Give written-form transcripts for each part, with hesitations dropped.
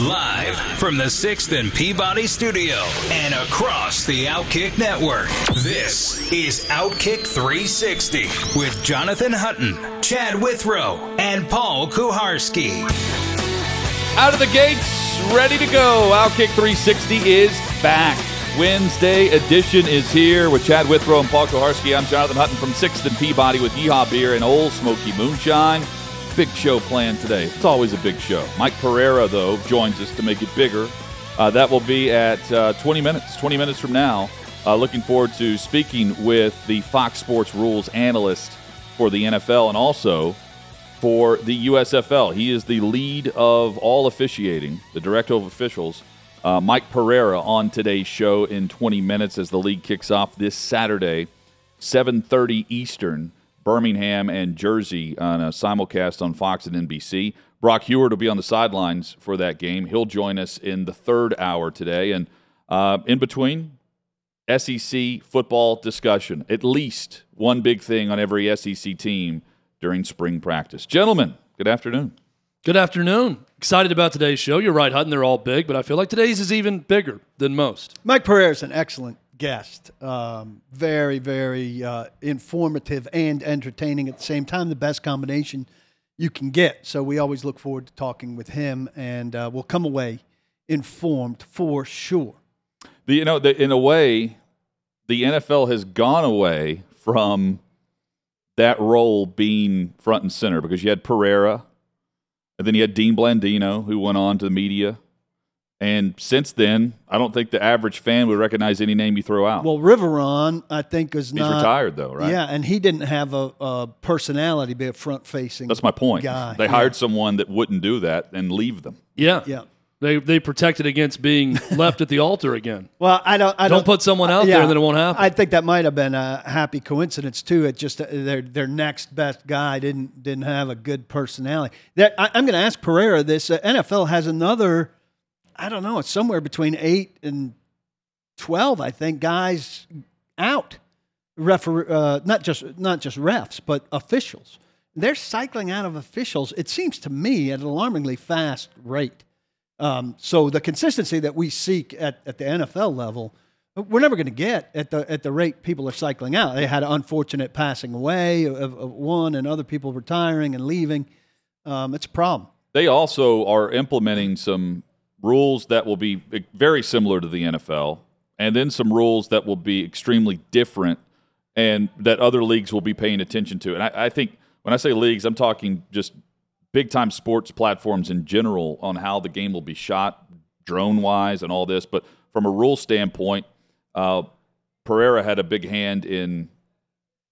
Live from the 6th and Peabody studio and across the OutKick network, this is OutKick 360 with Jonathan Hutton, Chad Withrow, and Paul Kuharski. Out of the gates, ready to go. OutKick 360 is back. Wednesday edition is here with Chad Withrow and Paul Kuharski. I'm Jonathan Hutton from 6th and Peabody with Yeehaw Beer and Old Smoky Moonshine. Big show planned today. It's always a big show. Mike Pereira, though, joins us to make it bigger. That will be at 20 minutes from now. Looking forward to speaking with the Fox Sports rules analyst for the NFL and also for the USFL. He is the lead of all officiating, the director of officials, Mike Pereira, on today's show in 20 minutes as the league kicks off this Saturday, 7:30 Eastern. Birmingham and Jersey on a simulcast on Fox and NBC. Brock Huard will be on the sidelines for that game. He'll join us in the third hour today. And in between, SEC football discussion. At least one big thing on every SEC team during spring practice. Gentlemen, good afternoon. Good afternoon. Excited about today's show. You're right, Hutton, they're all big, but I feel like today's is even bigger than most. Mike Pereira is an excellent guest. Very, very informative and entertaining at the same time, the best combination you can get. So we always look forward to talking with him, and we'll come away informed for sure. In a way, the NFL has gone away from that role being front and center, because you had Pereira, and then you had Dean Blandino, who went on to the media. And since then, I don't think the average fan would recognize any name you throw out. Well, Riveron, I think, He's retired, though, right? Yeah, and he didn't have a personality, be a front-facing guy. That's my point. They hired someone that wouldn't do that and leave them. Yeah. They protected against being left at the altar again. Well, I don't put someone out there and then it won't happen. I think that might have been a happy coincidence too. It just their next best guy didn't have a good personality. I'm going to ask Pereira this. NFL has another. I don't know, it's somewhere between 8 and 12, I think, guys out, not just refs, but officials. They're cycling out of officials, it seems to me, at an alarmingly fast rate. So the consistency that we seek at the NFL level, we're never going to get at the rate people are cycling out. They had an unfortunate passing away of one and other people retiring and leaving. It's a problem. They also are implementing some rules that will be very similar to the NFL, and then some rules that will be extremely different and that other leagues will be paying attention to. And I think when I say leagues, I'm talking just big-time sports platforms in general on how the game will be shot drone-wise and all this. But from a rule standpoint, Pereira had a big hand in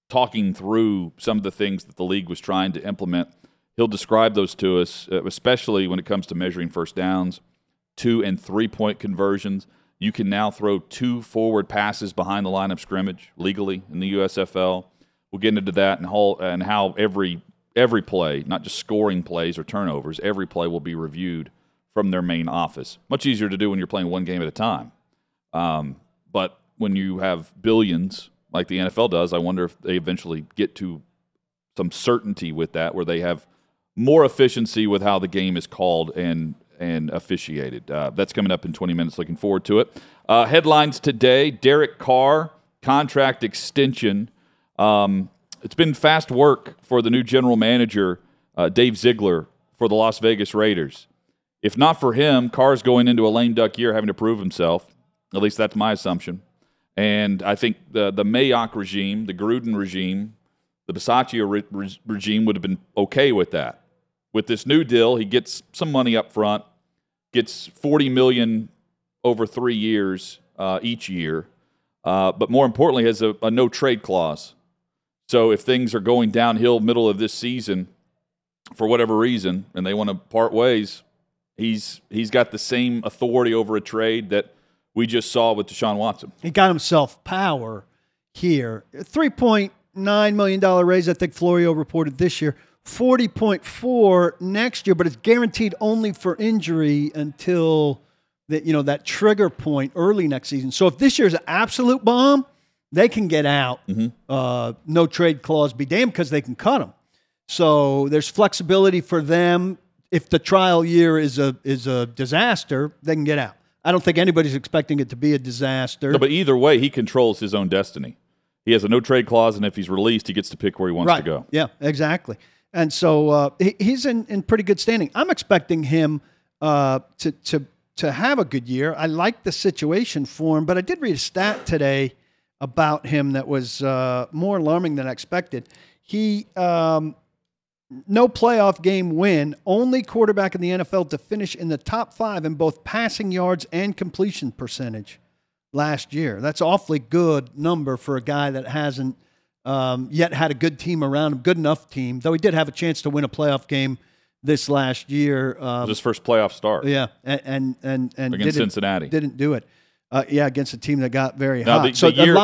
talking through some of the things that the league was trying to implement. He'll describe those to us, especially when it comes to measuring first downs, 2- and 3-point conversions. You can now throw 2 forward passes behind the line of scrimmage legally in the USFL. We'll get into that and how every play, not just scoring plays or turnovers, every play will be reviewed from their main office. Much easier to do when you're playing one game at a time. But when you have billions, like the NFL does, I wonder if they eventually get to some certainty with that, where they have more efficiency with how the game is called and officiated. That's coming up in 20 minutes. Looking forward to it. Headlines today, Derek Carr, contract extension. It's been fast work for the new general manager, Dave Ziegler, for the Las Vegas Raiders. If not for him, Carr's going into a lame duck year having to prove himself. At least that's my assumption. And I think the Mayock regime, the Gruden regime, the Bisaccia regime would have been okay with that. With this new deal, he gets some money up front, gets $40 million over 3 years each year, but more importantly has a no-trade clause. So if things are going downhill middle of this season for whatever reason and they want to part ways, He's got the same authority over a trade that we just saw with Deshaun Watson. He got himself power here. $3.9 million raise, I think Florio reported this year. $40.4 next year, but it's guaranteed only for injury until that, you know, that trigger point early next season. So if this year's an absolute bomb, they can get out. Mm-hmm. No trade clause, be damned, because they can cut them. So there's flexibility for them. If the trial year is a disaster, they can get out. I don't think anybody's expecting it to be a disaster. No, but either way, he controls his own destiny. He has a no trade clause, and if he's released, he gets to pick where he wants to go. Yeah, exactly. And so he's in pretty good standing. I'm expecting him to have a good year. I like the situation for him, but I did read a stat today about him that was more alarming than I expected. He no playoff game win, only quarterback in the NFL to finish in the top five in both passing yards and completion percentage last year. That's an awfully good number for a guy that hasn't yet had a good team around him, good enough team, though he did have a chance to win a playoff game this last year. It was his first playoff start. Yeah, and against Cincinnati. Didn't do it. Against a team that got very hot. The year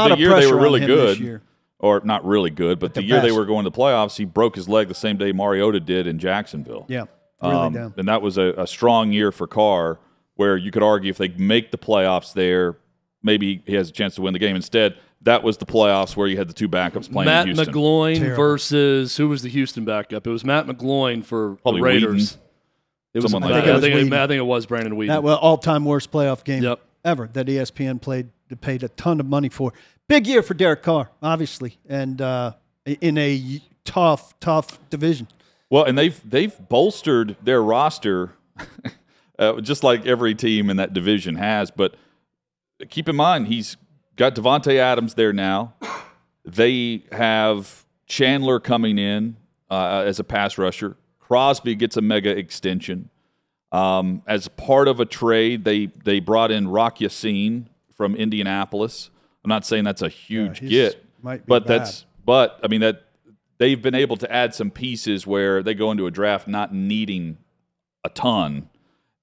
they were going to playoffs, he broke his leg the same day Mariota did in Jacksonville. Yeah, really down. And that was a strong year for Carr, where you could argue if they make the playoffs there, maybe he has a chance to win the game. Instead, that was the playoffs where you had the two backups playing in Houston. Matt McGloin versus – who was the Houston backup? It was Matt McGloin for the Raiders. I think it was Brandon Whedon. That was all-time worst playoff game ever that ESPN paid a ton of money for. Big year for Derek Carr, obviously, and in a tough division. Well, and they've bolstered their roster just like every team in that division has, but keep in mind he's – got Devontae Adams there now. They have Chandler coming in as a pass rusher. Crosby gets a mega extension. As part of a trade, they brought in Rock Yassin from Indianapolis. I'm not saying that's a huge get, but they've been able to add some pieces where they go into a draft not needing a ton,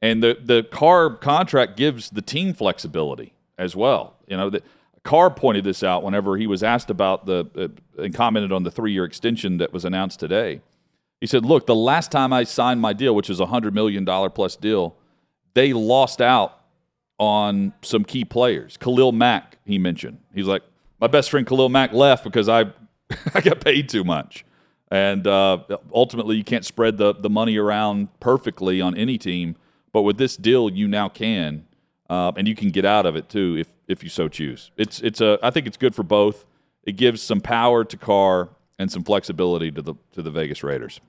and the Carr contract gives the team flexibility as well. You know, Carr pointed this out whenever he was asked about and commented on the 3-year extension that was announced today. He said, look, the last time I signed my deal, which is a $100 million plus deal, they lost out on some key players. Khalil Mack, he mentioned. He's like, my best friend Khalil Mack left because I got paid too much. And ultimately, you can't spread the money around perfectly on any team. But with this deal, you now can. And you can get out of it too if you so choose. I think it's good for both. It gives some power to Carr and some flexibility to the Vegas Raiders.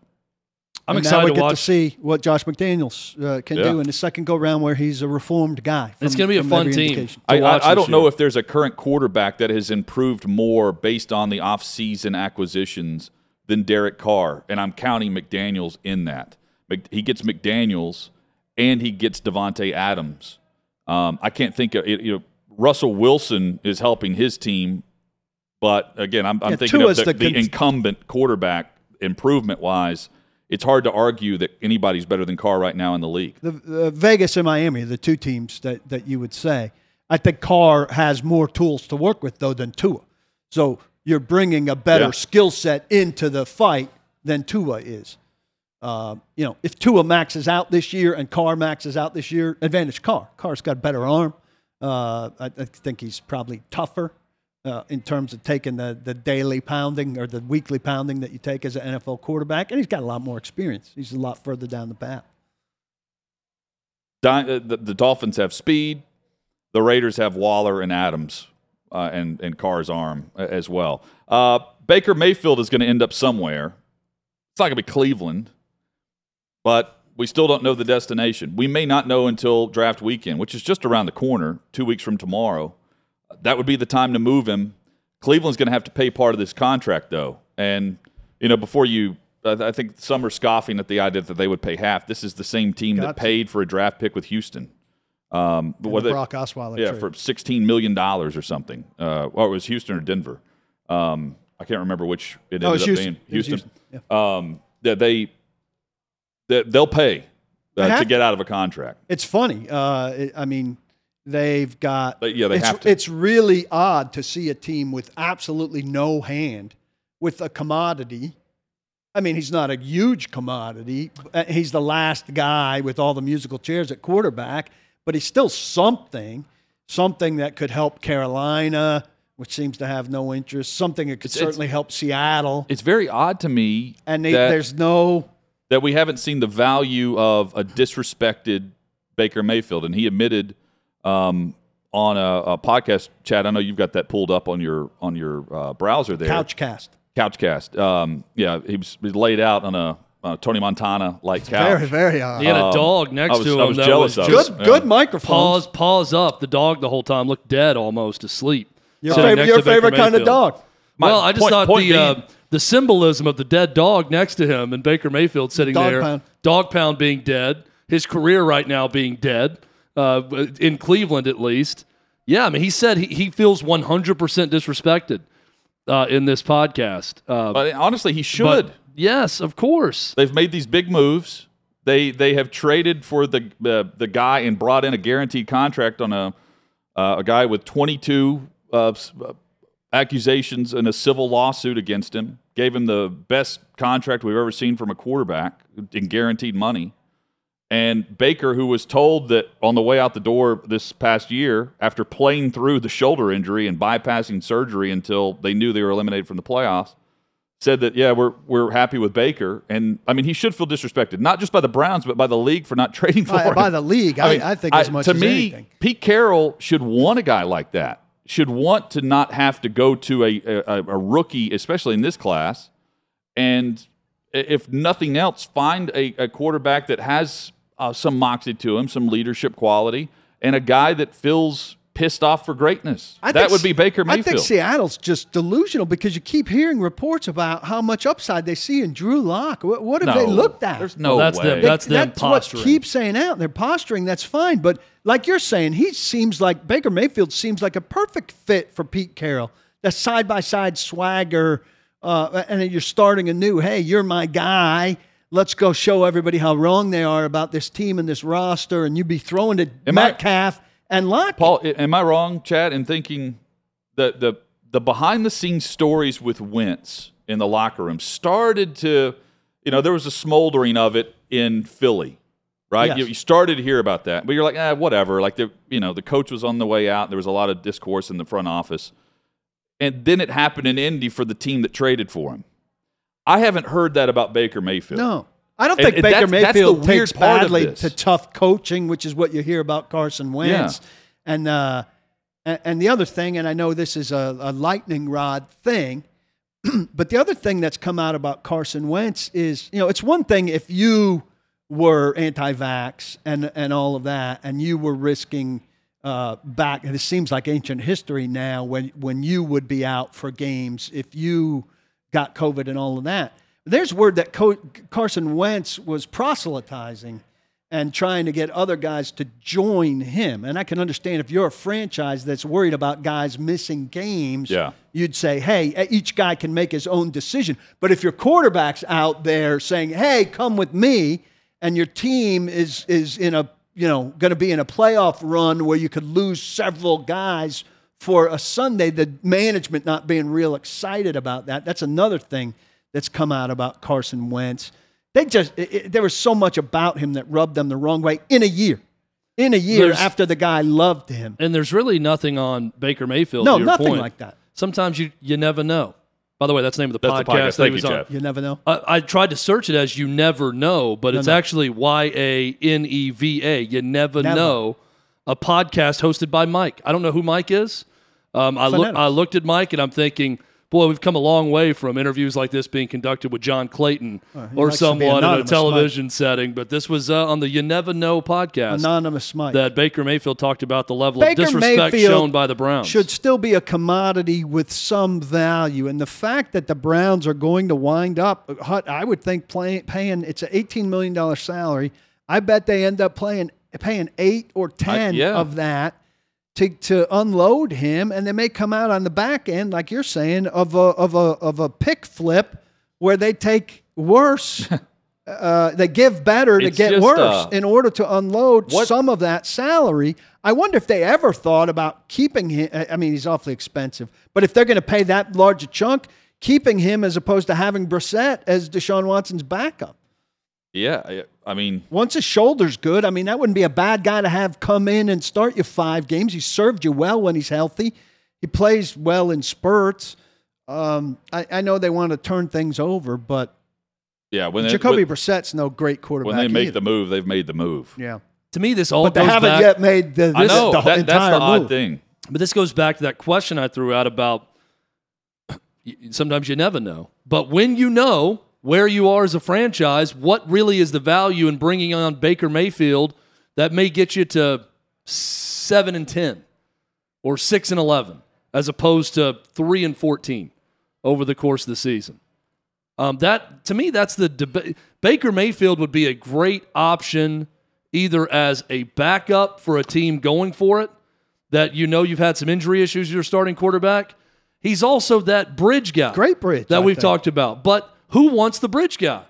I'm excited to watch. To see what Josh McDaniels can do in his second go round, where he's a reformed guy. It's going to be a fun team. I don't know if there's a current quarterback that has improved more based on the offseason acquisitions than Derek Carr, and I'm counting McDaniels in that. He gets McDaniels and he gets Devontae Adams. I can't think of it. Russell Wilson is helping his team, but again, I'm thinking of the incumbent quarterback improvement-wise. It's hard to argue that anybody's better than Carr right now in the league. The Vegas and Miami, the two teams that you would say. I think Carr has more tools to work with, though, than Tua. So you're bringing a better skill set into the fight than Tua is. If Tua maxes out this year and Carr maxes out this year, advantage Carr. Carr's got a better arm. I think he's probably tougher in terms of taking the daily pounding or the weekly pounding that you take as an NFL quarterback, and he's got a lot more experience. He's a lot further down the path. The Dolphins have speed. The Raiders have Waller and Adams and Carr's arm as well. Baker Mayfield is going to end up somewhere. It's not going to be Cleveland. But we still don't know the destination. We may not know until draft weekend, which is just around the corner, 2 weeks from tomorrow. That would be the time to move him. Cleveland's going to have to pay part of this contract, though. And, I think some are scoffing at the idea that they would pay half. This is the same team that paid for a draft pick with Houston. Brock Osweiler trade. For $16 million or something. It was Houston or Denver. I can't remember which it ended up being. Houston. They'll pay. to get out of a contract. It's funny. I mean, they've got. But yeah, they have to. It's really odd to see a team with absolutely no hand with a commodity. I mean, he's not a huge commodity. He's the last guy with all the musical chairs at quarterback, but he's still something that could help Carolina, which seems to have no interest, something that could certainly help Seattle. It's very odd to me. And there's no... That we haven't seen the value of a disrespected Baker Mayfield. And he admitted on a podcast chat, I know you've got that pulled up on your browser there. Couchcast. Yeah, he was laid out on a Tony Montana-like couch. Very, very odd. He had a dog next to him. I was jealous of it. Good microphone. Paws up. The dog the whole time looked dead, almost asleep. Your favorite kind of dog. Well, I just thought the symbolism of the dead dog next to him and Baker Mayfield sitting there. Dog pound being dead. His career right now being dead, in Cleveland at least. Yeah, I mean, he said he feels 100% disrespected. In this podcast. But honestly, he should. Yes, of course. They've made these big moves. They have traded for the guy and brought in a guaranteed contract on a guy with 22 accusations and a civil lawsuit against him. Gave him the best contract we've ever seen from a quarterback in guaranteed money. And Baker, who was told that on the way out the door this past year, after playing through the shoulder injury and bypassing surgery until they knew they were eliminated from the playoffs, said that, yeah, we're happy with Baker. And, I mean, he should feel disrespected, not just by the Browns, but by the league for not trading for him. By the league, I think, as much as anything. Pete Carroll should want a guy like that, should want to not have to go to a rookie, especially in this class, and if nothing else, find a quarterback that has some moxie to him, some leadership quality, and a guy that feels pissed off for greatness. That would be Baker Mayfield. I think Seattle's just delusional because you keep hearing reports about how much upside they see in Drew Lock. What have they looked at? There's no way. That's posturing. What keeps saying out. They're posturing. That's fine. But like you're saying, Baker Mayfield seems like a perfect fit for Pete Carroll. That side-by-side swagger, and then you're starting anew. Hey, you're my guy. Let's go show everybody how wrong they are about this team and this roster, and you'd be throwing to Metcalf and Lockett. Paul, am I wrong, Chad, in thinking that the behind-the-scenes stories with Wentz in the locker room started to, there was a smoldering of it in Philly, right? Yes. You started to hear about that, but you're like, whatever. Like, the coach was on the way out. There was a lot of discourse in the front office. And then it happened in Indy for the team that traded for him. I haven't heard that about Baker Mayfield. No. I don't think Baker Mayfield takes badly to tough coaching, which is what you hear about Carson Wentz. Yeah. And the other thing, and I know this is a lightning rod thing, but the other thing that's come out about Carson Wentz is, it's one thing if you were anti-vax and all of that, and you were risking back, and it seems like ancient history now, when you would be out for games if you got COVID and all of that. There's word that Carson Wentz was proselytizing and trying to get other guys to join him. And I can understand if you're a franchise that's worried about guys missing games, you'd say, hey, each guy can make his own decision. But if your quarterback's out there saying, hey, come with me, and your team is in a going to be in a playoff run where you could lose several guys for a Sunday, the management not being real excited about that. That's another thing that's come out about Carson Wentz. There was so much about him that rubbed them the wrong way in a year after the guy loved him. And there's really nothing on Baker Mayfield. No, nothing like that. Sometimes you never know. By the way, that's the name of the podcast that he was on. You Never Know? I tried to search it as You Never Know, but it's actually Y-A-N-E-V-A, You Never Know, a podcast hosted by Mike. I don't know who Mike is. I looked at Mike, and I'm thinking, boy, we've come a long way from interviews like this being conducted with John Clayton or someone in a television setting, but this was on the You Never Know podcast. Anonymous Mike. That Baker Mayfield talked about the level of disrespect shown by the Browns. Should still be a commodity with some value, and the fact that the Browns are going to wind up, I would think, paying it's an $18 million salary. I bet they end up paying 8 or 10 of that. To unload him, and they may come out on the back end, like you're saying, of a pick flip where they take worse They give better to get worse in order to unload some of that salary. I wonder if they ever thought about keeping him. I mean, he's awfully expensive, but if they're going to pay that large a chunk, keeping him as opposed to having Brissett as Deshaun Watson's backup. Yeah, I mean, once his shoulder's good, I mean, that wouldn't be a bad guy to have come in and start you 5 games. He served you well when he's healthy. He plays well in spurts. I know they want to turn things over, but yeah, when Jacoby Brissett's no great quarterback. When they make the move, they've made the move. Yeah, to me, this all but goes they haven't back, yet made the, this I know, the that, entire that's the odd move. Thing. But this goes back to that question I threw out about sometimes you never know, but when you know where you are as a franchise, what really is the value in bringing on Baker Mayfield that may get you to 7-10 or 6-11 as opposed to 3-14 over the course of the season? That to me, that's the debate. Baker Mayfield would be a great option either as a backup for a team going for it that you know you've had some injury issues with your starting quarterback. He's also that bridge guy. Great bridge. That we've talked about. But who wants the bridge guy?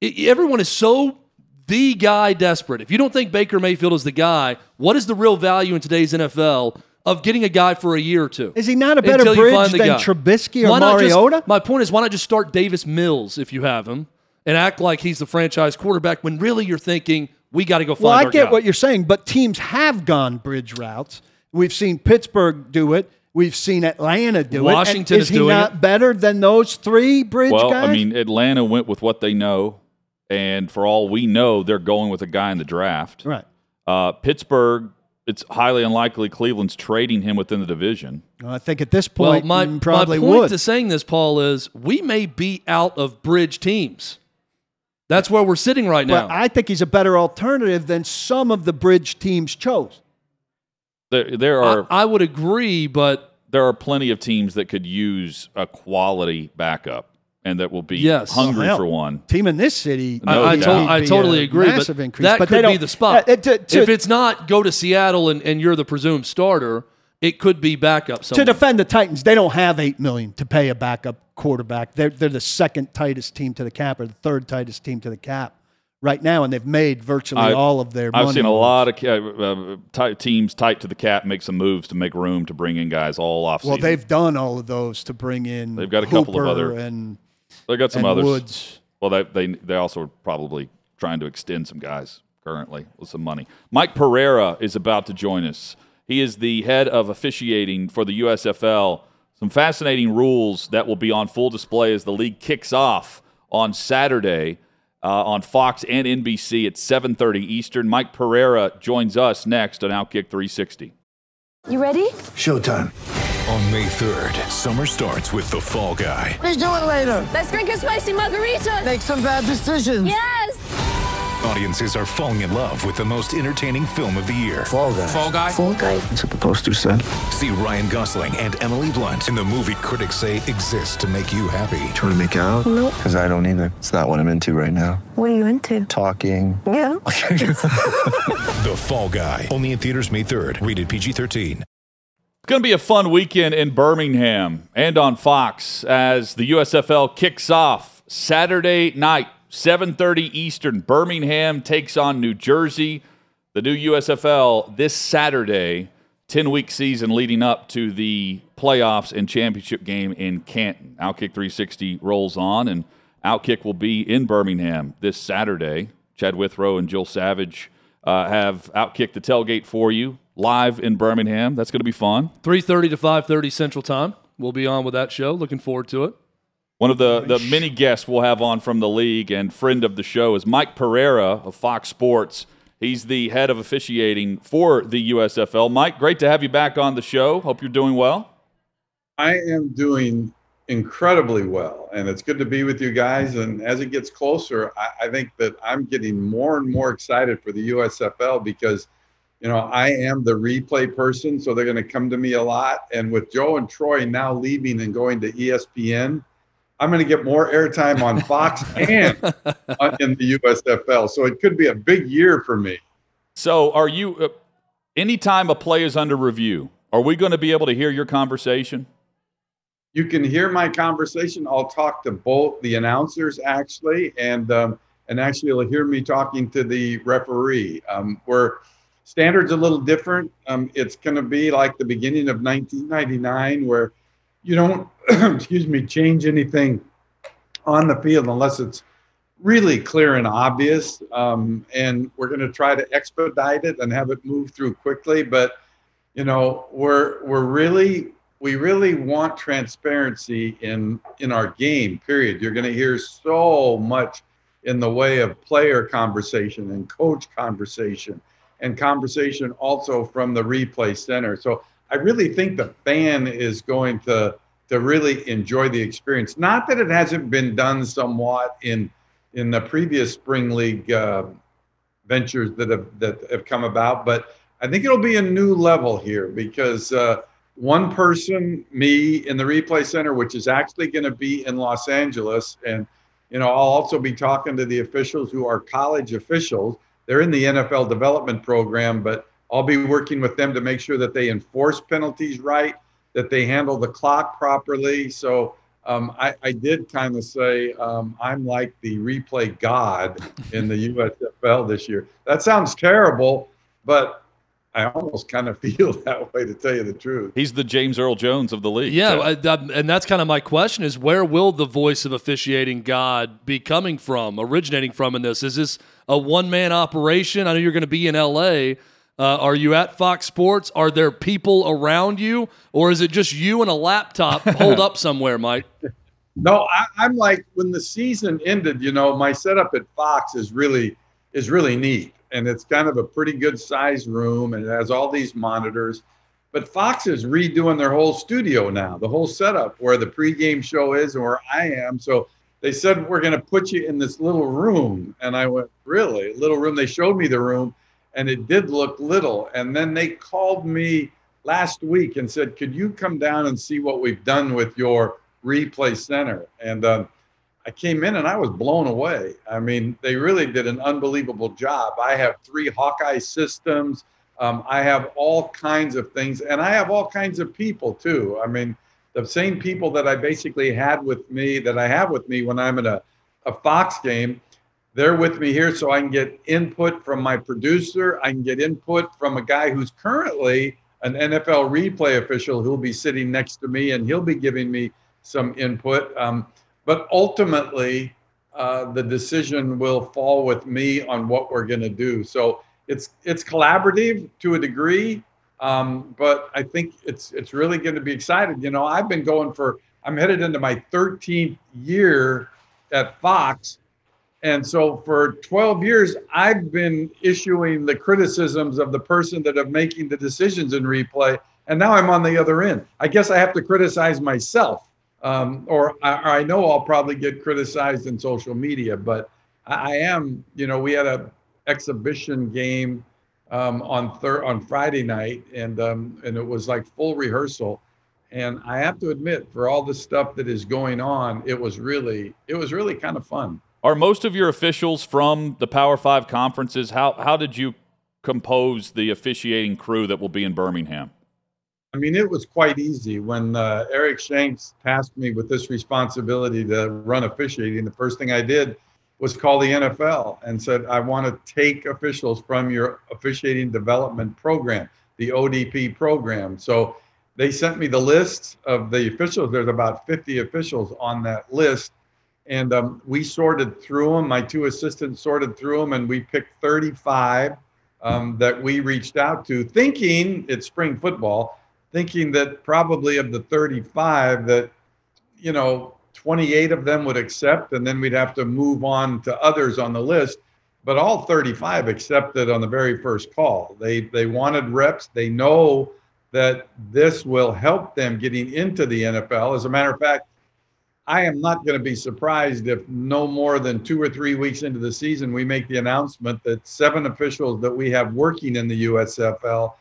Everyone is so the guy desperate. If you don't think Baker Mayfield is the guy, what is the real value in today's NFL of getting a guy for a year or two? Is he not a better bridge than Trubisky or Mariota? My point is, why not just start Davis Mills if you have him and act like he's the franchise quarterback when really you're thinking, we got to go find our guy. Well, I get what you're saying, but teams have gone bridge routes. We've seen Pittsburgh do it. We've seen Atlanta do it. Washington is doing it. Is he not better than those three bridge guys? Well, I mean, Atlanta went with what they know, and for all we know, they're going with a guy in the draft. Right. Pittsburgh, it's highly unlikely Cleveland's trading him within the division. I think at this point, you probably would. My point to saying this, Paul, is we may be out of bridge teams. That's where we're sitting right now. But I think he's a better alternative than some of the bridge teams chose. There are. I would agree, but there are plenty of teams that could use a quality backup and that will be hungry for one. Team in this city, I totally agree. Massive increase, that could be the spot. If it's not, go to Seattle and you're the presumed starter. It could be backup somewhere. To defend the Titans, they don't have $8 million to pay a backup quarterback. They're the second tightest team to the cap or the third tightest team to the cap right now, and they've made virtually all of their money. I've seen a lot of teams tight to the cap make some moves to make room to bring in guys all offseason. Well, they've done all of those to bring in. They've got a couple of other and they got some others. Woods. Well, they also are probably trying to extend some guys currently with some money. Mike Pereira is about to join us. He is the head of officiating for the USFL. Some fascinating rules that will be on full display as the league kicks off on Saturday. On Fox and NBC at 7:30 Eastern. Mike Pereira joins us next on OutKick 360. You ready? Showtime. On May 3rd, summer starts with The Fall Guy. Let's do it later. Let's drink a spicy margarita. Make some bad decisions. Yes. Audiences are falling in love with the most entertaining film of the year. Fall Guy. Fall Guy. Fall Guy. That's what the poster said. See Ryan Gosling and Emily Blunt in the movie critics say exists to make you happy. Trying to make it out? Nope. Because I don't either. It's not what I'm into right now. What are you into? Talking. Yeah. The Fall Guy. Only in theaters May 3rd. Rated PG-13. It's going to be a fun weekend in Birmingham and on Fox as the USFL kicks off Saturday night. 7:30 Eastern, Birmingham takes on New Jersey. The new USFL this Saturday, 10-week season leading up to the playoffs and championship game in Canton. OutKick 360 rolls on, and OutKick will be in Birmingham this Saturday. Chad Withrow and Jill Savage have OutKick the tailgate for you live in Birmingham. That's going to be fun. 3:30 to 5:30 Central Time. We'll be on with that show. Looking forward to it. One of the many guests we'll have on from the league and friend of the show is Mike Pereira of Fox Sports. He's the head of officiating for the USFL. Mike, great to have you back on the show. Hope you're doing well. I am doing incredibly well, and it's good to be with you guys. And as it gets closer, I think that I'm getting more and more excited for the USFL because, you know, I am the replay person, so they're going to come to me a lot. And with Joe and Troy now leaving and going to ESPN, I'm going to get more airtime on Fox and in the USFL. So it could be a big year for me. So are you, anytime a play is under review, are we going to be able to hear your conversation? You can hear my conversation. I'll talk to both the announcers, actually. And and actually you'll hear me talking to the referee. Where standards are a little different. It's going to be like the beginning of 1999 where you don't, change anything on the field unless it's really clear and obvious. And we're going to try to expedite it and have it move through quickly. But, you know, we really want transparency in our game, period. You're going to hear so much in the way of player conversation and coach conversation and conversation also from the replay center. So I really think the fan is going to really enjoy the experience. Not that it hasn't been done somewhat in the previous spring league ventures that have come about, but I think it'll be a new level here because one person, me, in the replay center, which is actually going to be in Los Angeles, and you know, I'll also be talking to the officials who are college officials. They're in the NFL development program, but I'll be working with them to make sure that they enforce penalties right, that they handle the clock properly. So I did kind of say I'm like the replay god in the USFL this year. That sounds terrible, but I almost kind of feel that way, to tell you the truth. He's the James Earl Jones of the league. Yeah, so. And that's kind of my question is, where will the voice of officiating God be coming from, originating from in this? Is this a one-man operation? I know you're going to be in L.A. Are you at Fox Sports? Are there people around you? Or is it just you and a laptop holed up somewhere, Mike? No, I'm like, when the season ended, you know, my setup at Fox is really neat. And it's kind of a pretty good sized room and it has all these monitors. But Fox is redoing their whole studio now, the whole setup where the pregame show is and where I am. So they said, we're going to put you in this little room. And I went, really? Little room? They showed me the room and it did look little. And then they called me last week and said, could you come down and see what we've done with your replay center? And I came in and I was blown away. I mean, they really did an unbelievable job. I have 3 Hawkeye systems. I have all kinds of things, and I have all kinds of people too. I mean, the same people that I basically had with me, that I have with me when I'm in a Fox game, they're with me here so I can get input from my producer. I can get input from a guy who's currently an NFL replay official who'll be sitting next to me, and he'll be giving me some input. But ultimately, the decision will fall with me on what we're going to do. So it's collaborative to a degree, but I think it's really going to be exciting. You know, I've been going I'm headed into my 13th year at Fox. And so for 12 years, I've been issuing the criticisms of the person that are making the decisions in replay. And now I'm on the other end. I guess I have to criticize myself. I know I'll probably get criticized in social media, but I am, you know, we had an exhibition game on Friday night, and it was like full rehearsal. And I have to admit, for all the stuff that is going on, it was really kind of fun. Are most of your officials from the Power Five conferences? How did you compose the officiating crew that will be in Birmingham? I mean, it was quite easy. When Eric Shanks tasked me with this responsibility to run officiating, the first thing I did was call the NFL and said, I want to take officials from your officiating development program, the ODP program. So they sent me the list of the officials. There's about 50 officials on that list. And we sorted through them. My 2 assistants sorted through them, and we picked 35 that we reached out to, thinking it's spring football, thinking that probably of the 35 that, you know, 28 of them would accept, and then we'd have to move on to others on the list. But all 35 accepted on the very first call. They wanted reps. They know that this will help them getting into the NFL. As a matter of fact, I am not going to be surprised if no more than 2 or 3 weeks into the season, we make the announcement that 7 officials that we have working in the USFL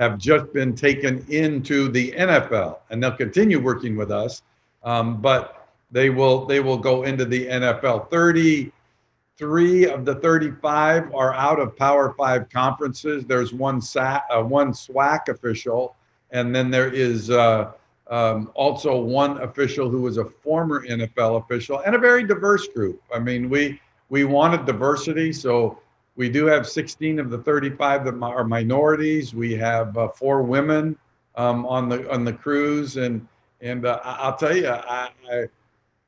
have just been taken into the NFL, and they'll continue working with us, but they will go into the NFL. 33 of the 35 are out of Power Five conferences. There's one SWAC official, and then there is also one official who was a former NFL official, and a very diverse group. I mean, we We wanted diversity, so we do have 16 of the 35 that are minorities. We have 4 women on the cruise, and I'll tell you,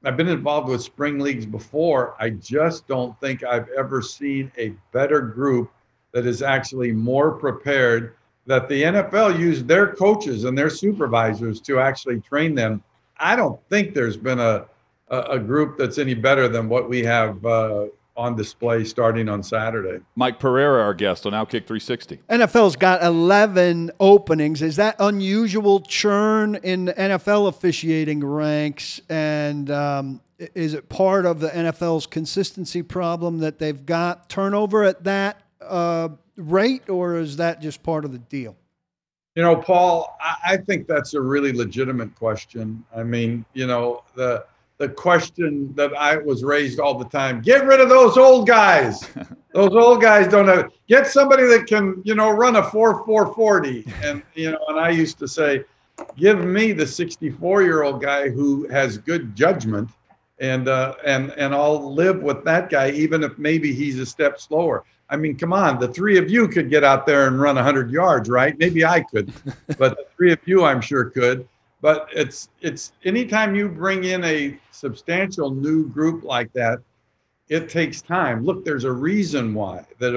I've been involved with spring leagues before. I just don't think I've ever seen a better group that is actually more prepared, that the NFL used their coaches and their supervisors to actually train them. I don't think there's been a group that's any better than what we have on display starting on Saturday. Mike Pereira, our guest on OutKick 360. NFL's got 11 openings. Is that unusual churn in NFL officiating ranks? And is it part of the NFL's consistency problem that they've got turnover at that rate, or is that just part of the deal? You know, Paul, I think that's a really legitimate question. I mean, you know, the question that I was raised all the time, get rid of those old guys. Those old guys don't have, get somebody that can, you know, run a 4.40. And, you know, and I used to say, give me the 64-year-old guy who has good judgment, and I'll live with that guy, even if maybe he's a step slower. I mean, come on, the three of you could get out there and run 100 yards, right? Maybe I could, but the three of you, I'm sure, could. But it's anytime you bring in a substantial new group like that, it takes time. Look, there's a reason why that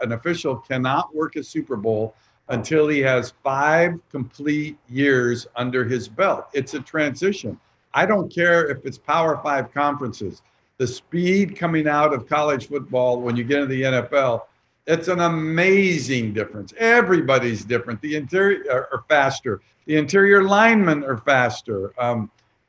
an official cannot work a Super Bowl until he has 5 complete years under his belt. It's a transition. I don't care if it's Power Five conferences. The speed coming out of college football when you get into the NFL, it's an amazing difference. Everybody's different. The interior are faster. The interior linemen are faster. And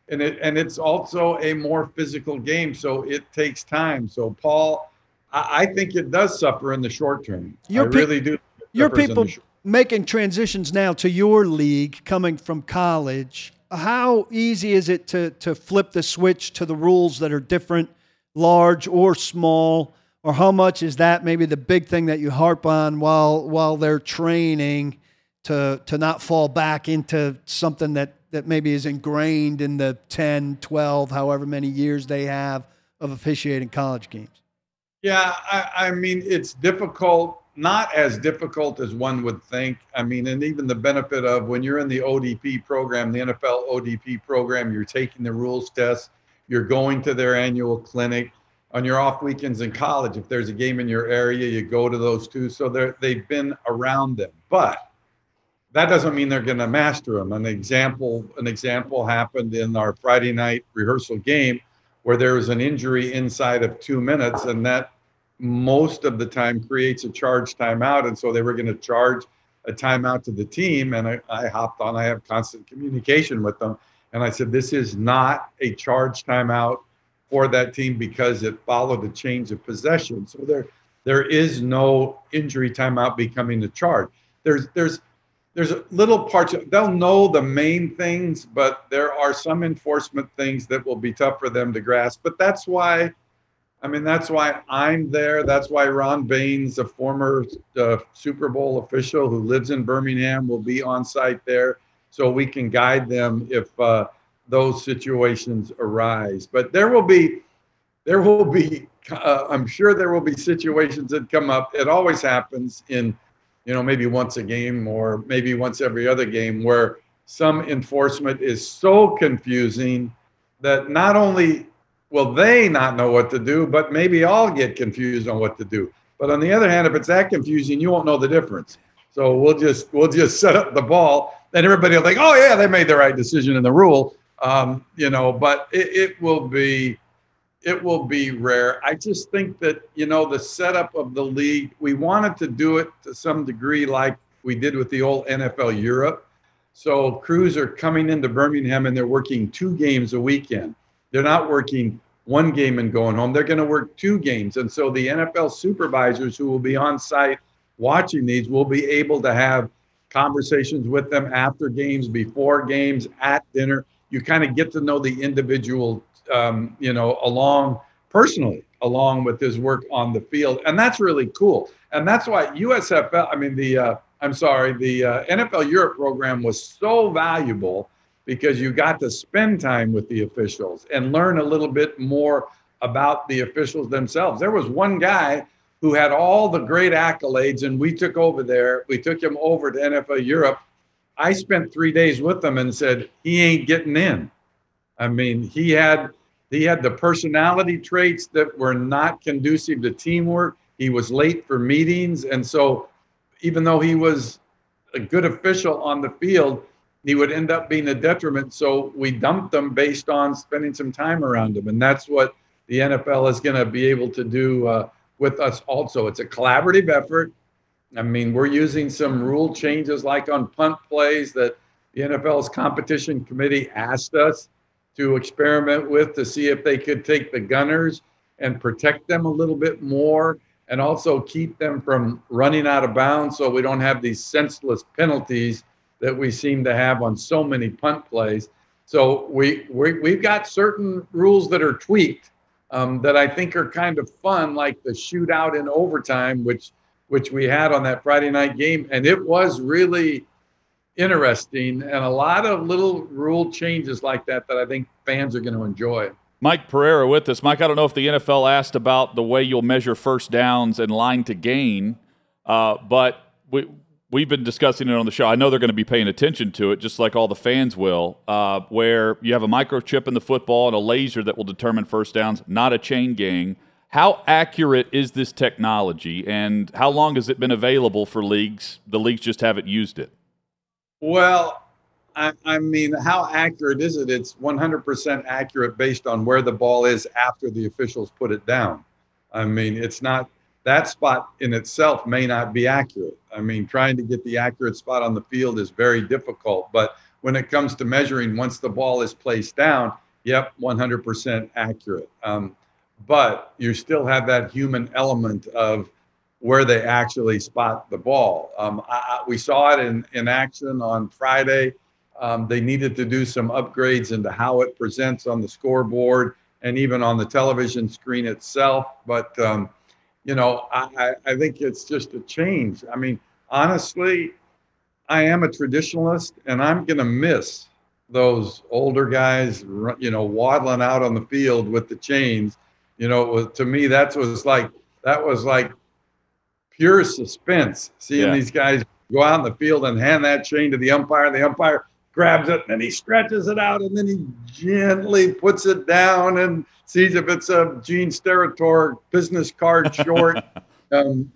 it's also a more physical game, so it takes time. So, Paul, I think it does suffer in the short term. I really do. Your people making transitions now to your league coming from college, how easy is it to flip the switch to the rules that are different, large or small? Or how much is that maybe the big thing that you harp on while they're training to not fall back into something that maybe is ingrained in the 10, 12, however many years they have of officiating college games? Yeah, I mean, it's difficult, not as difficult as one would think. I mean, and even the benefit of when you're in the ODP program, the NFL ODP program, you're taking the rules test, you're going to their annual clinic. On your off weekends in college, if there's a game in your area, you go to those two. So they've been around them, but that doesn't mean they're going to master them. An example happened in our Friday night rehearsal game where there was an injury inside of 2 minutes, and that most of the time creates a charge timeout. And so they were going to charge a timeout to the team. And I hopped on. I have constant communication with them. And I said, this is not a charge timeout for that team because it followed a change of possession. So there is no injury timeout becoming a charge. There's little parts. They'll know the main things, but there are some enforcement things that will be tough for them to grasp. But that's why I'm there. That's why Ron Baines, a former Super Bowl official who lives in Birmingham, will be on site there so we can guide them if those situations arise. But there will be I'm sure there will be situations that come up. It always happens in, you know, maybe once a game or maybe once every other game where some enforcement is so confusing that not only will they not know what to do, but maybe I'll get confused on what to do. But on the other hand, if it's that confusing, you won't know the difference. So we'll just set up the ball and everybody will think, oh yeah, they made the right decision in the rule. You know, but it will be rare. I just think that, you know, the setup of the league, we wanted to do it to some degree like we did with the old NFL Europe. So crews are coming into Birmingham and they're working 2 games a weekend. They're not working 1 game and going home. They're going to work 2 games. And so the NFL supervisors who will be on site watching these will be able to have conversations with them after games, before games, at dinner. You kind of get to know the individual, you know, personally, along with his work on the field. And that's really cool. And that's why the NFL Europe program was so valuable because you got to spend time with the officials and learn a little bit more about the officials themselves. There was one guy who had all the great accolades, and we took over there. We took him over to NFL Europe. I spent 3 days with him and said, he ain't getting in. I mean, he had the personality traits that were not conducive to teamwork. He was late for meetings. And so even though he was a good official on the field, he would end up being a detriment. So we dumped him based on spending some time around him. And that's what the NFL is going to be able to do with us also. It's a collaborative effort. I mean, we're using some rule changes like on punt plays that the NFL's competition committee asked us to experiment with to see if they could take the gunners and protect them a little bit more and also keep them from running out of bounds so we don't have these senseless penalties that we seem to have on so many punt plays. So we've got certain rules that are tweaked that I think are kind of fun, like the shootout in overtime, which we had on that Friday night game. And it was really interesting and a lot of little rule changes like that I think fans are going to enjoy. Mike Pereira with us. Mike, I don't know if the NFL asked about the way you'll measure first downs and line to gain, but we've been discussing it on the show. I know they're going to be paying attention to it, just like all the fans will, where you have a microchip in the football and a laser that will determine first downs, not a chain gang. How accurate is this technology, and how long has it been available for leagues? The leagues just haven't used it. Well, I mean, how accurate is it? It's 100% accurate based on where the ball is after the officials put it down. I mean, it's not that spot in itself may not be accurate. I mean, trying to get the accurate spot on the field is very difficult. But when it comes to measuring once the ball is placed down, yep, 100% accurate. But you still have that human element of where they actually spot the ball. We saw it in action on Friday. They needed to do some upgrades into how it presents on the scoreboard and even on the television screen itself. But, I think it's just a change. I mean, honestly, I am a traditionalist, and I'm going to miss those older guys, waddling out on the field with the chains. To me, that was like pure suspense, seeing these guys go out in the field and hand that chain to the umpire. The umpire grabs it, and then he stretches it out, and then he gently puts it down and sees if it's a Gene Steratore business card short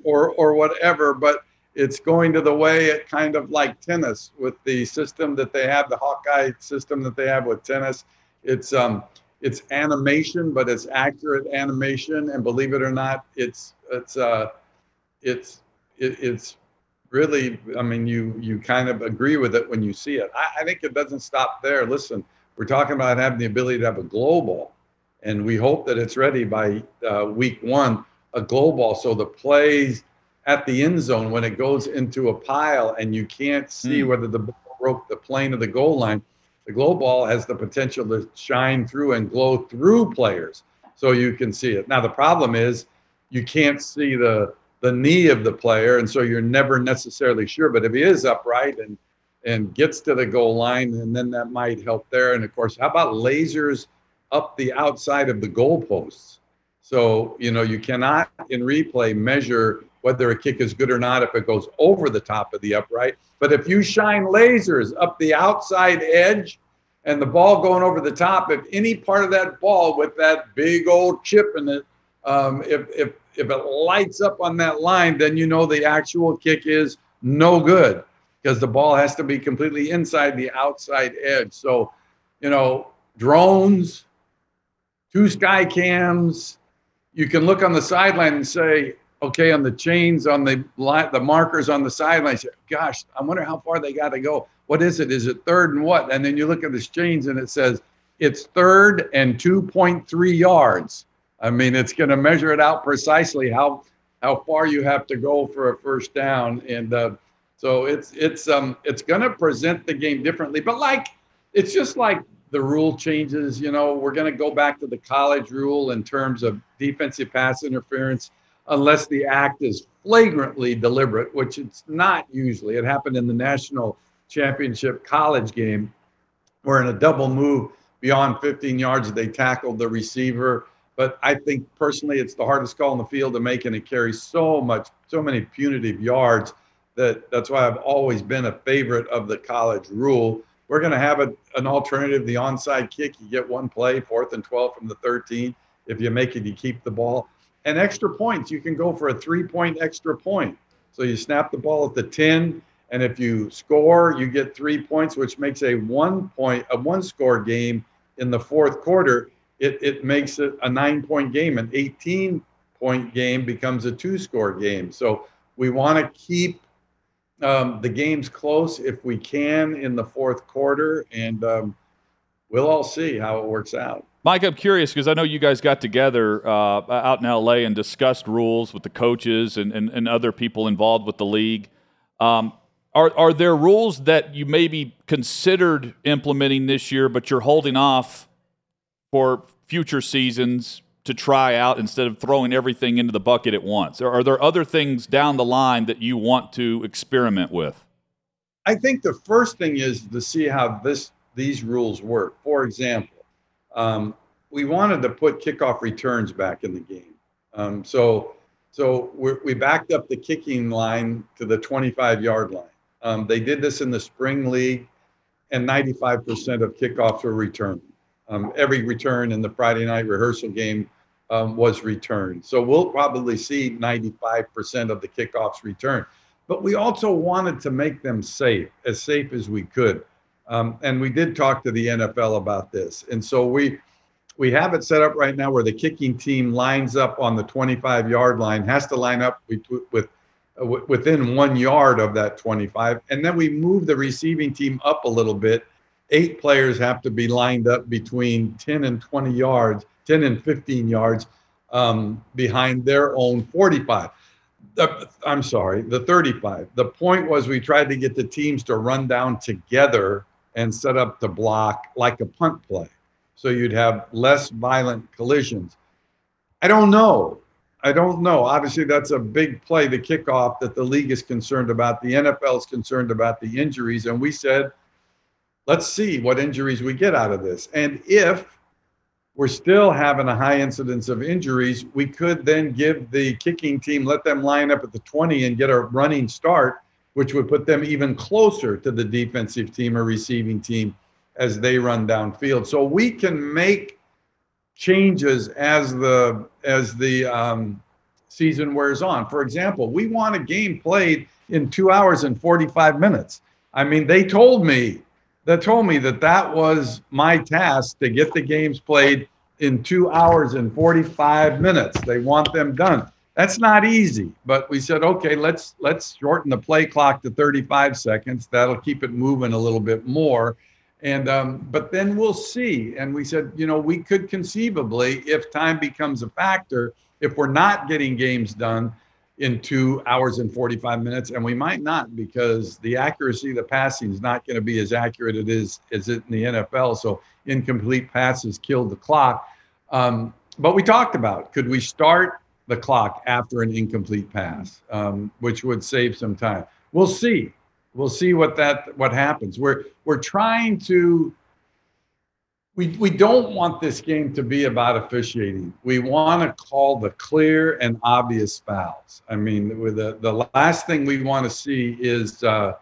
or whatever. But it's going to the way it kind of like tennis with the system that they have, the Hawkeye system that they have with tennis. It's animation, but it's accurate animation, and believe it or not, it's really, I mean, you kind of agree with it when you see it. I think it doesn't stop there. Listen, we're talking about having the ability to have a glow ball, and we hope that it's ready by week one, a glow ball, so the plays at the end zone when it goes into a pile and you can't see whether the ball broke the plane of the goal line. The glow ball has the potential to shine through and glow through players so you can see it. Now, the problem is you can't see the knee of the player, and so you're never necessarily sure. But if he is upright and gets to the goal line, and then that might help there. And, of course, how about lasers up the outside of the goalposts? So, you cannot in replay measure whether a kick is good or not if it goes over the top of the upright. But if you shine lasers up the outside edge and the ball going over the top, if any part of that ball with that big old chip in it, if it lights up on that line, then the actual kick is no good because the ball has to be completely inside the outside edge. So, drones, 2 sky cams, you can look on the sideline and say, okay, on the chains, on the markers on the sideline, say, gosh, I wonder how far they got to go. What is it? Is it third and what? And then you look at the chains and it says it's third and 2.3 yards. I mean, it's going to measure it out precisely how far you have to go for a first down, and so it's going to present the game differently. But it's just like the rule changes. We're going to go back to the college rule in terms of defensive pass interference, unless the act is flagrantly deliberate, which it's not usually. It happened in the national championship college game, where in a double move beyond 15 yards they tackled the receiver. But I think personally, it's the hardest call in the field to make, and it carries so many punitive yards that's why I've always been a favorite of the college rule. We're going to have an alternative, the onside kick. You get one play, 4th and 12 from the 13. If you make it, you keep the ball. And extra points, you can go for a 3-point extra point. So you snap the ball at the 10, and if you score, you get 3 points, which makes a one-score game in the fourth quarter. It makes it a 9-point game. An 18-point game becomes a 2-score game. So we want to keep the games close if we can in the fourth quarter, and we'll all see how it works out. Mike, I'm curious because I know you guys got together out in L.A. and discussed rules with the coaches and other people involved with the league. Are there rules that you maybe considered implementing this year, but you're holding off for future seasons to try out instead of throwing everything into the bucket at once? Or are there other things down the line that you want to experiment with? I think the first thing is to see how these rules work. For example, we wanted to put kickoff returns back in the game. So we backed up the kicking line to the 25-yard line. They did this in the spring league, and 95% of kickoffs were returned. Every return in the Friday night rehearsal game was returned. So we'll probably see 95% of the kickoffs returned. But we also wanted to make them safe as we could. And we did talk to the NFL about this. And so we have it set up right now where the kicking team lines up on the 25-yard line, has to line up within 1 yard of that 25. And then we move the receiving team up a little bit. 8 players have to be lined up between 10 and 20 yards, 10 and 15 yards behind their own 35. The point was we tried to get the teams to run down together and set up the block like a punt play. So you'd have less violent collisions. I don't know. Obviously, that's a big play, the kickoff, that the league is concerned about. The NFL is concerned about the injuries. And we said, let's see what injuries we get out of this. And if we're still having a high incidence of injuries, we could then give the kicking team, let them line up at the 20 and get a running start, which would put them even closer to the defensive team or receiving team as they run downfield. So we can make changes as the season wears on. For example, we want a game played in 2 hours and 45 minutes. I mean, they told me, that was my task, to get the games played in 2 hours and 45 minutes. They want them done. That's not easy, but we said, okay, let's shorten the play clock to 35 seconds. That'll keep it moving a little bit more. And but then we'll see. And we said, we could conceivably, if time becomes a factor, if we're not getting games done in 2 hours and 45 minutes, and we might not, because the accuracy of the passing is not going to be as accurate as it in the NFL. So incomplete passes killed the clock. But we talked about, could we start the clock after an incomplete pass, which would save some time. We'll see. We'll see what happens. We're trying to. We don't want this game to be about officiating. We want to call the clear and obvious fouls. I mean, with the last thing we want to see is a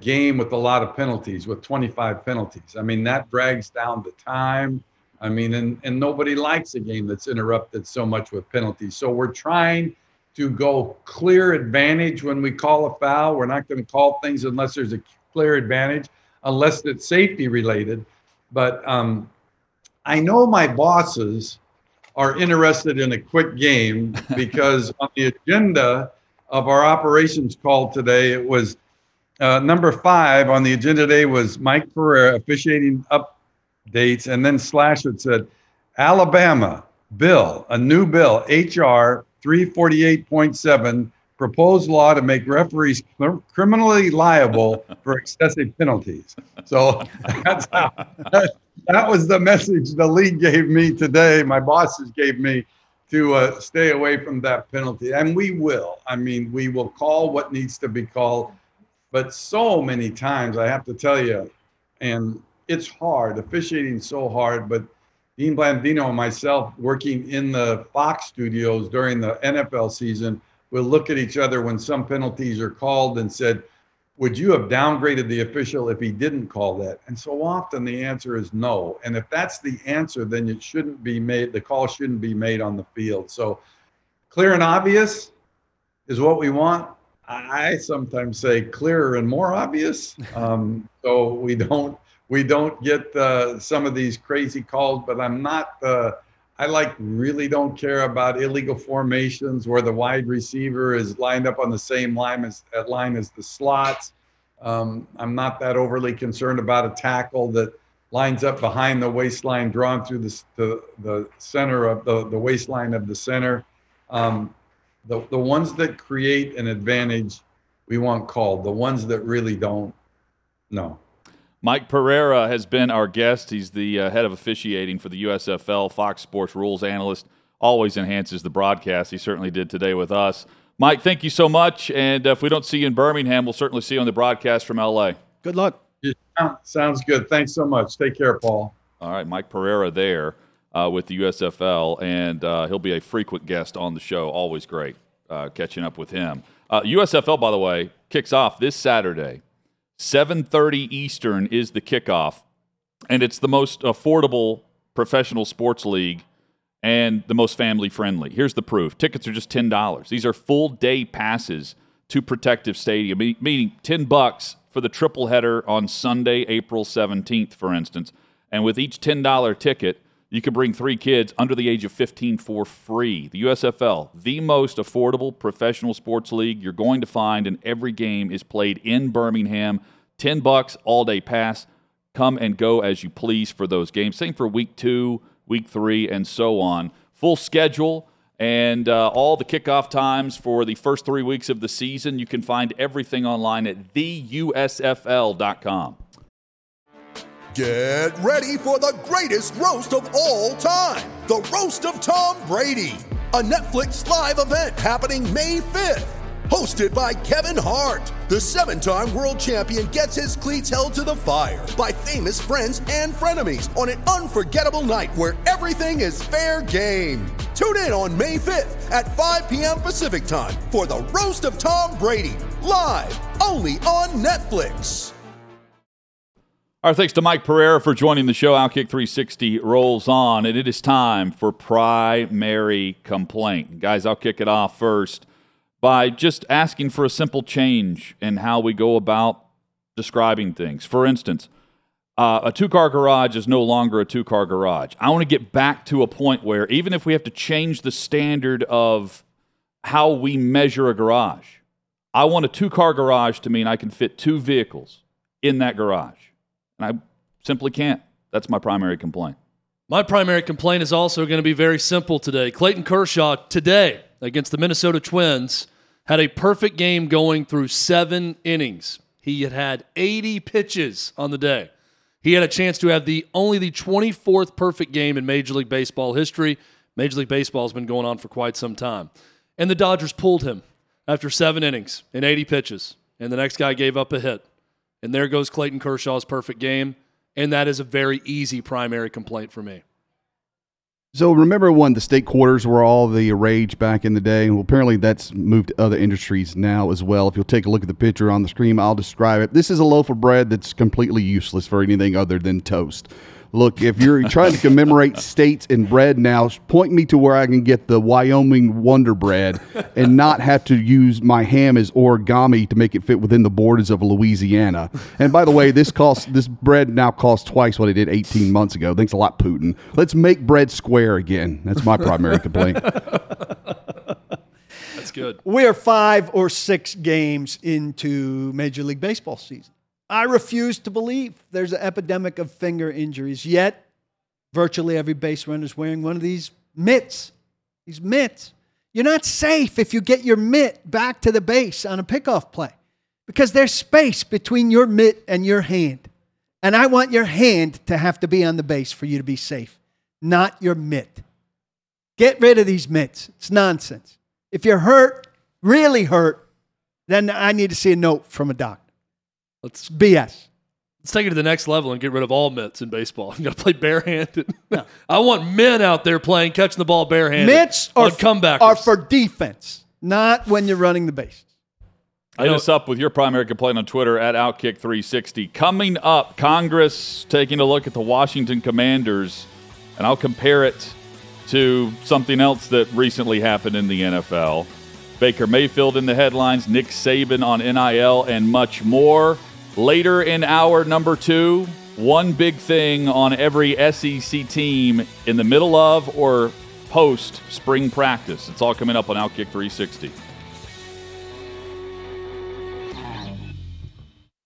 game with a lot of penalties, with 25 penalties. I mean, that drags down the time. I mean, and nobody likes a game that's interrupted so much with penalties. So we're trying to go clear advantage when we call a foul. We're not going to call things unless there's a clear advantage, unless it's safety related. But I know my bosses are interested in a quick game, because on the agenda of our operations call today, it was number 5 on the agenda today was Mike Pereira, officiating updates, and then / it said, Alabama bill, a new bill, HR 348.7, proposed law to make referees criminally liable for excessive penalties. So that was the message the league gave me today. My bosses gave me to stay away from that penalty. And we will. I mean, we will call what needs to be called. But so many times, I have to tell you, and it's hard, officiating so hard, but the Dean Blandino and myself working in the Fox studios during the NFL season will look at each other when some penalties are called and said, would you have downgraded the official if he didn't call that? And so often the answer is no. And if that's the answer, then it shouldn't be made. The call shouldn't be made on the field. So clear and obvious is what we want. I sometimes say clearer and more obvious. So we don't get some of these crazy calls, but I'm not, really don't care about illegal formations where the wide receiver is lined up on the same line as the slots. I'm not that overly concerned about a tackle that lines up behind the waistline, drawn through the center of the waistline of the center. The ones that create an advantage, we want called. The ones that really don't, no. Mike Pereira has been our guest. He's the head of officiating for the USFL, Fox Sports rules analyst, always enhances the broadcast. He certainly did today with us. Mike, thank you so much. And if we don't see you in Birmingham, we'll certainly see you on the broadcast from L.A. Good luck. Yeah, sounds good. Thanks so much. Take care, Paul. All right, Mike Pereira there with the USFL, and he'll be a frequent guest on the show. Always great catching up with him. USFL, by the way, kicks off this Saturday. 7:30 Eastern is the kickoff, and it's the most affordable professional sports league and the most family-friendly. Here's the proof. Tickets are just $10. These are full-day passes to Protective Stadium, meaning $10 for the triple header on Sunday, April 17th, for instance. And with each $10 ticket, you can bring 3 kids under the age of 15 for free. The USFL, the most affordable professional sports league you're going to find, and every game is played in Birmingham. $10, all-day pass. Come and go as you please for those games. Same for week 2, week 3, and so on. Full schedule and all the kickoff times for the first 3 weeks of the season. You can find everything online at theusfl.com. Get ready for the greatest roast of all time. The Roast of Tom Brady. A Netflix live event happening May 5th. Hosted by Kevin Hart. The 7-time world champion gets his cleats held to the fire by famous friends and frenemies on an unforgettable night where everything is fair game. Tune in on May 5th at 5 p.m. Pacific time for The Roast of Tom Brady. Live only on Netflix. Our thanks to Mike Pereira for joining the show. OutKick 360 rolls on, and it is time for primary complaint. Guys, I'll kick it off first by just asking for a simple change in how we go about describing things. For instance, a two-car garage is no longer a two-car garage. I want to get back to a point where even if we have to change the standard of how we measure a garage, I want a two-car garage to mean I can fit 2 vehicles in that garage. I simply can't. That's my primary complaint. My primary complaint is also going to be very simple today. Clayton Kershaw today against the Minnesota Twins had a perfect game going through 7 innings. He had 80 pitches on the day. He had a chance to have only the 24th perfect game in Major League Baseball history. Major League Baseball has been going on for quite some time. And the Dodgers pulled him after 7 innings and 80 pitches. And the next guy gave up a hit. And there goes Clayton Kershaw's perfect game, and that is a very easy primary complaint for me. So remember when the state quarters were all the rage back in the day? Well, apparently that's moved to other industries now as well. If you'll take a look at the picture on the screen, I'll describe it. This is a loaf of bread that's completely useless for anything other than toast. Look, if you're trying to commemorate states and bread now, point me to where I can get the Wyoming Wonder Bread and not have to use my ham as origami to make it fit within the borders of Louisiana. And by the way, this bread now costs twice what it did 18 months ago. Thanks a lot, Putin. Let's make bread square again. That's my primary complaint. That's good. We are 5 or 6 games into Major League Baseball season. I refuse to believe there's an epidemic of finger injuries, yet virtually every base runner is wearing one of these mitts. These mitts. You're not safe if you get your mitt back to the base on a pickoff play because there's space between your mitt and your hand. And I want your hand to have to be on the base for you to be safe, not your mitt. Get rid of these mitts. It's nonsense. If you're hurt, really hurt, then I need to see a note from a doctor. It's BS. Let's take it to the next level and get rid of all mitts in baseball. You got to play barehanded. No. I want men out there playing, catching the ball barehanded. Mitts are for defense, not when you're running the bases. Hit us up with your primary complaint on Twitter at OutKick 360. Coming up, Congress taking a look at the Washington Commanders, and I'll compare it to something else that recently happened in the NFL. Baker Mayfield in the headlines, Nick Saban on NIL, and much more. Later in hour number 2, one big thing on every SEC team in the middle of or post spring practice. It's all coming up on OutKick 360.